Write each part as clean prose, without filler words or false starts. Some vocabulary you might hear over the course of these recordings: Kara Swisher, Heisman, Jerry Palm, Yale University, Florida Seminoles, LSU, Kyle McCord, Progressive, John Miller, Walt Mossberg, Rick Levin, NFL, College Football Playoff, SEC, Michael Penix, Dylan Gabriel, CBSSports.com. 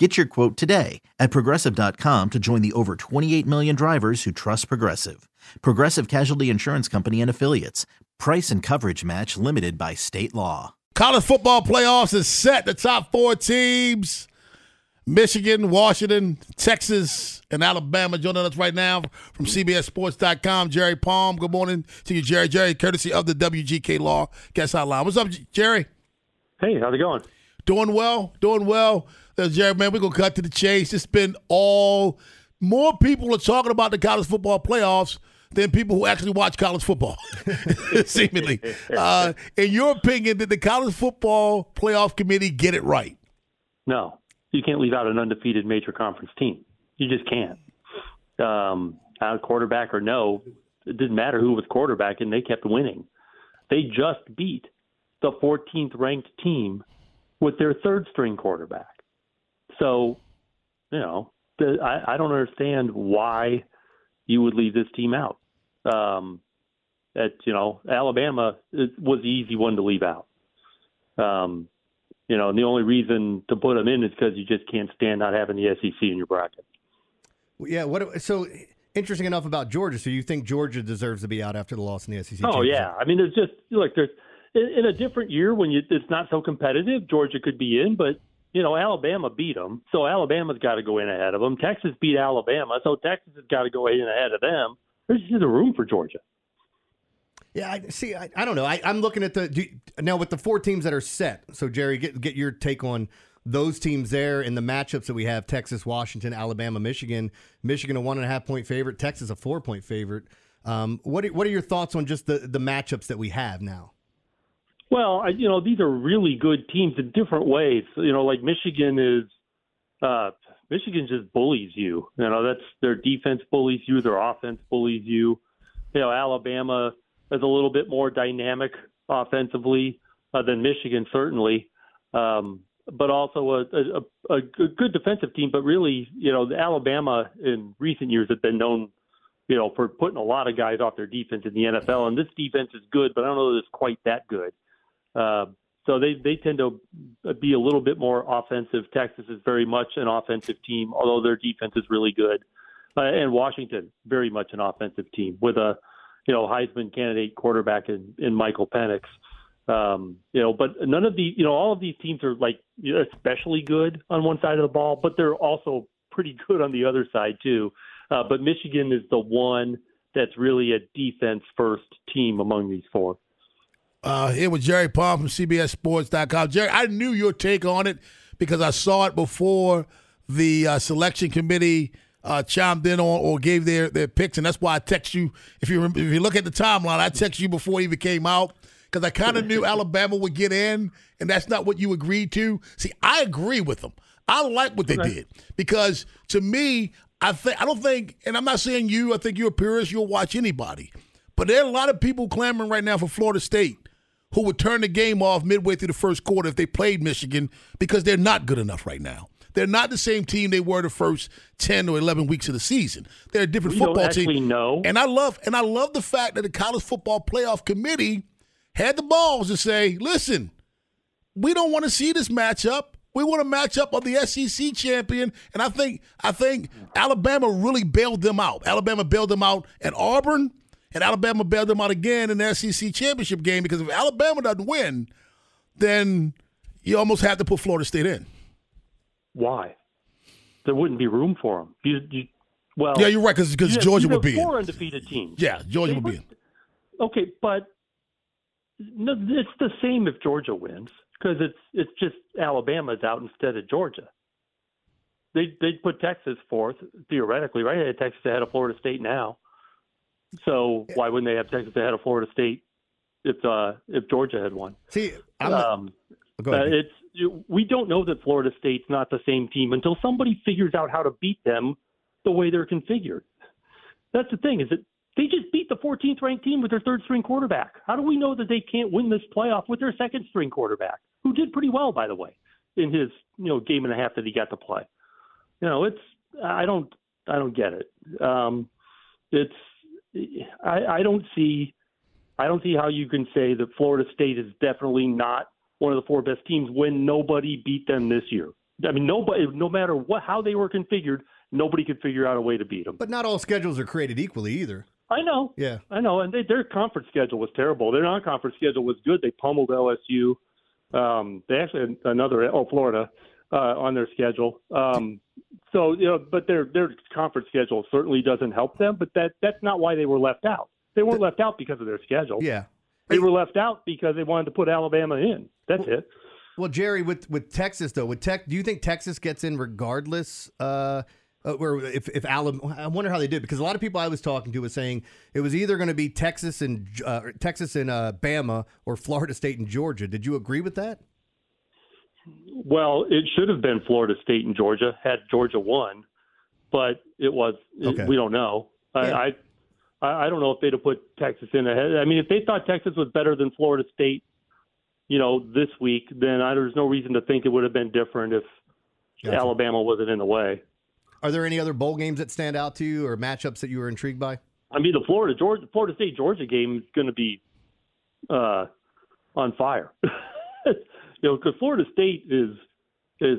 Get your quote today at Progressive.com to join the over 28 million drivers who trust Progressive. Progressive Casualty Insurance Company and Affiliates. Price and coverage match limited by state law. College football playoffs is set. The top four teams, Michigan, Washington, Texas, and Alabama, joining us right now from CBSSports.com, Jerry Palm. Good morning to you, Jerry. Jerry, courtesy of the WGK Law Guest Hotline. What's up, Jerry? Hey, how's it going? Doing well. Jerry, man, we're going to cut to the chase. It's been more people are talking about the college football playoffs than people who actually watch college football, seemingly. In your opinion, did the college football playoff committee get it right? No. You can't leave out an undefeated major conference team. You just can't. Out of quarterback or no, it didn't matter who was quarterback, and they kept winning. They just beat the 14th-ranked team with their third-string quarterback. So, I don't understand why you would leave this team out. Alabama was the easy one to leave out. And the only reason to put them in is because you just can't stand not having the SEC in your bracket. Yeah. So interesting enough about Georgia. So you think Georgia deserves to be out after the loss in the SEC? Oh yeah. I mean, there's just in a different year when it's not so competitive, Georgia could be in, but. Alabama beat them, so Alabama's got to go in ahead of them. Texas beat Alabama, so Texas has got to go in ahead of them. There's just a room for Georgia. Yeah, I don't know. I'm looking at now with the four teams that are set. So, Jerry, get your take on those teams there and the matchups that we have: Texas, Washington, Alabama, Michigan. Michigan a 1.5-point favorite. Texas a 4-point favorite. What are your thoughts on just the matchups that we have now? Well, these are really good teams in different ways. Like Michigan just bullies you. That's their defense bullies you, their offense bullies you. Alabama is a little bit more dynamic offensively than Michigan, certainly, but also a good defensive team. But really, the Alabama in recent years have been known, for putting a lot of guys off their defense in the NFL. And this defense is good, but I don't know that it's quite that good. So they tend to be a little bit more offensive. Texas is very much an offensive team, although their defense is really good. And Washington, very much an offensive team with a, Heisman candidate quarterback in Michael Penix. But none of the, all of these teams are especially good on one side of the ball, but they're also pretty good on the other side too. But Michigan is the one that's really a defense first team among these four. Here with Jerry Palm from CBSSports.com. Jerry, I knew your take on it because I saw it before the selection committee chimed in on or gave their picks, and that's why I text you. If you look at the timeline, I text you before it even came out because I kind of knew Alabama would get in, and that's not what you agreed to. See, I agree with them. I like what they did because, to me, I don't think – and I'm not saying you. I think you're a purist. You'll watch anybody. But there are a lot of people clamoring right now for Florida State who would turn the game off midway through the first quarter if they played Michigan because they're not good enough right now. They're not the same team they were the first 10 or 11 weeks of the season. They're a different football team. No. And I love the fact that the College Football Playoff Committee had the balls to say, listen, we don't want to see this matchup. We want a matchup of the SEC champion, and I think Alabama really bailed them out. Alabama bailed them out at Auburn, and Alabama bailed them out again in the SEC championship game because if Alabama doesn't win, then you almost have to put Florida State in. Why? There wouldn't be room for them. You're right because Georgia would be in. Four undefeated teams. Yeah, Georgia would be in. Okay, but no, it's the same if Georgia wins because it's just Alabama's out instead of Georgia. They'd put Texas fourth theoretically, right? They had Texas ahead of Florida State now, so why wouldn't they have Texas ahead of Florida State if Georgia had won? See, we don't know that Florida State's not the same team until somebody figures out how to beat them the way they're configured. That's the thing, is that they just beat the 14th ranked team with their third string quarterback. How do we know that they can't win this playoff with their second string quarterback, who did pretty well, by the way, in his game and a half that he got to play? I don't get it. I don't see how you can say that Florida State is definitely not one of the four best teams when nobody beat them this year. I mean, nobody, no matter how they were configured, nobody could figure out a way to beat them. But not all schedules are created equally either. I know. Yeah, I know. And their conference schedule was terrible. Their non-conference schedule was good. They pummeled LSU. They actually had Florida on their schedule. But their conference schedule certainly doesn't help them. But that's not why they were left out. They weren't left out because of their schedule. Yeah. They were left out because they wanted to put Alabama in. That's it. Well, Jerry, with Texas, though, do you think Texas gets in regardless? Or if Alabama, I wonder how they did, because a lot of people I was talking to was saying it was either going to be Texas and Bama or Florida State and Georgia. Did you agree with that? Well, it should have been Florida State and Georgia had Georgia won, but we don't know. Yeah. I don't know if they'd have put Texas in ahead. I mean, if they thought Texas was better than Florida State, this week, then there's no reason to think it would have been different if Alabama wasn't in the way. Are there any other bowl games that stand out to you or matchups that you were intrigued by? I mean, the Florida State-Georgia game is going to be on fire. Because Florida State is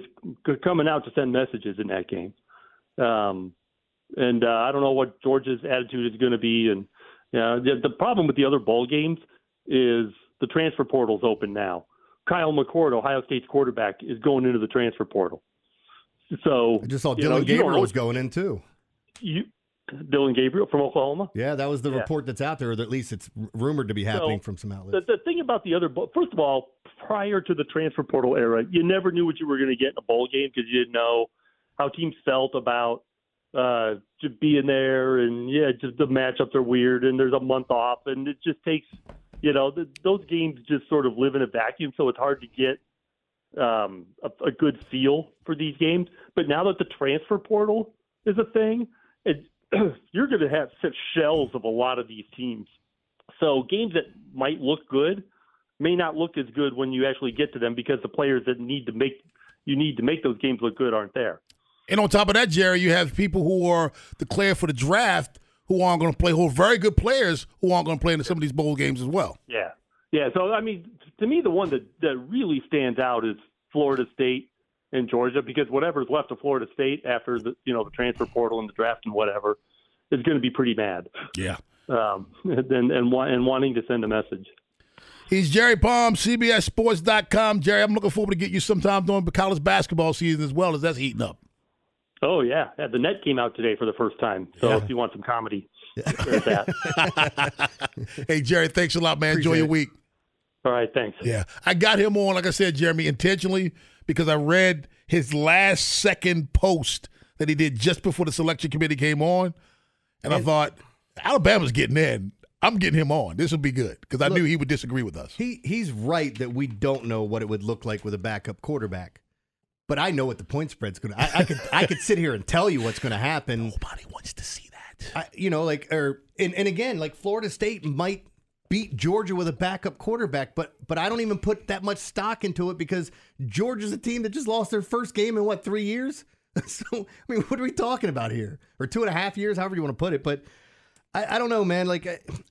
coming out to send messages in that game. And I don't know what Georgia's attitude is going to be. And the problem with the other bowl games is the transfer portal's open now. Kyle McCord, Ohio State's quarterback, is going into the transfer portal. So I just saw Dylan Gabriel was going in too. Dylan Gabriel from Oklahoma? Yeah, that was the report that's out there, or at least it's rumored to be happening from some outlets. The thing about the other – first of all, prior to the transfer portal era, you never knew what you were going to get in a bowl game because you didn't know how teams felt about just being there. And, just the matchups are weird, and there's a month off, and it just takes – those games just sort of live in a vacuum, so it's hard to get a good feel for these games. But now that the transfer portal is a thing, you're going to have such shells of a lot of these teams. So games that might look good may not look as good when you actually get to them because the players that need to make those games look good aren't there. And on top of that, Jerry, you have people who are declared for the draft who aren't going to play, who are very good players who aren't going to play in some of these bowl games as well. Yeah. Yeah. So, I mean, to me, the one that really stands out is Florida State and Georgia, because whatever's left of Florida State after the transfer portal and the draft and whatever is going to be pretty mad. Yeah. And wanting to send a message. He's Jerry Palm, CBSSports.com. Jerry, I'm looking forward to get you sometime during the college basketball season as well, as that's heating up. Oh, yeah. The net came out today for the first time. So if you want some comedy, there's that. Hey, Jerry, thanks a lot, man. Appreciate Enjoy your week. All right, thanks. Yeah. I got him on, like I said, Jeremy, intentionally because I read his last second post that he did just before the selection committee came on. And I thought, Alabama's getting in. I'm getting him on. This will be good because I knew he would disagree with us. He's right that we don't know what it would look like with a backup quarterback. But I know what the point spread's going to. I could sit here and tell you what's going to happen. Nobody wants to see that. Again, Florida State might beat Georgia with a backup quarterback, but I don't even put that much stock into it because Georgia's a team that just lost their first game in 3 years. So I mean, what are we talking about here? Or 2.5 years, however you want to put it. But I don't know, man. I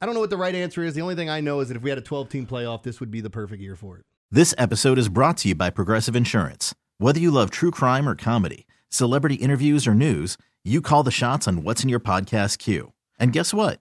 don't know what the right answer is. The only thing I know is that if we had a 12-team playoff, this would be the perfect year for it. This episode is brought to you by Progressive Insurance. Whether you love true crime or comedy, celebrity interviews or news, you call the shots on what's in your podcast queue. And guess what?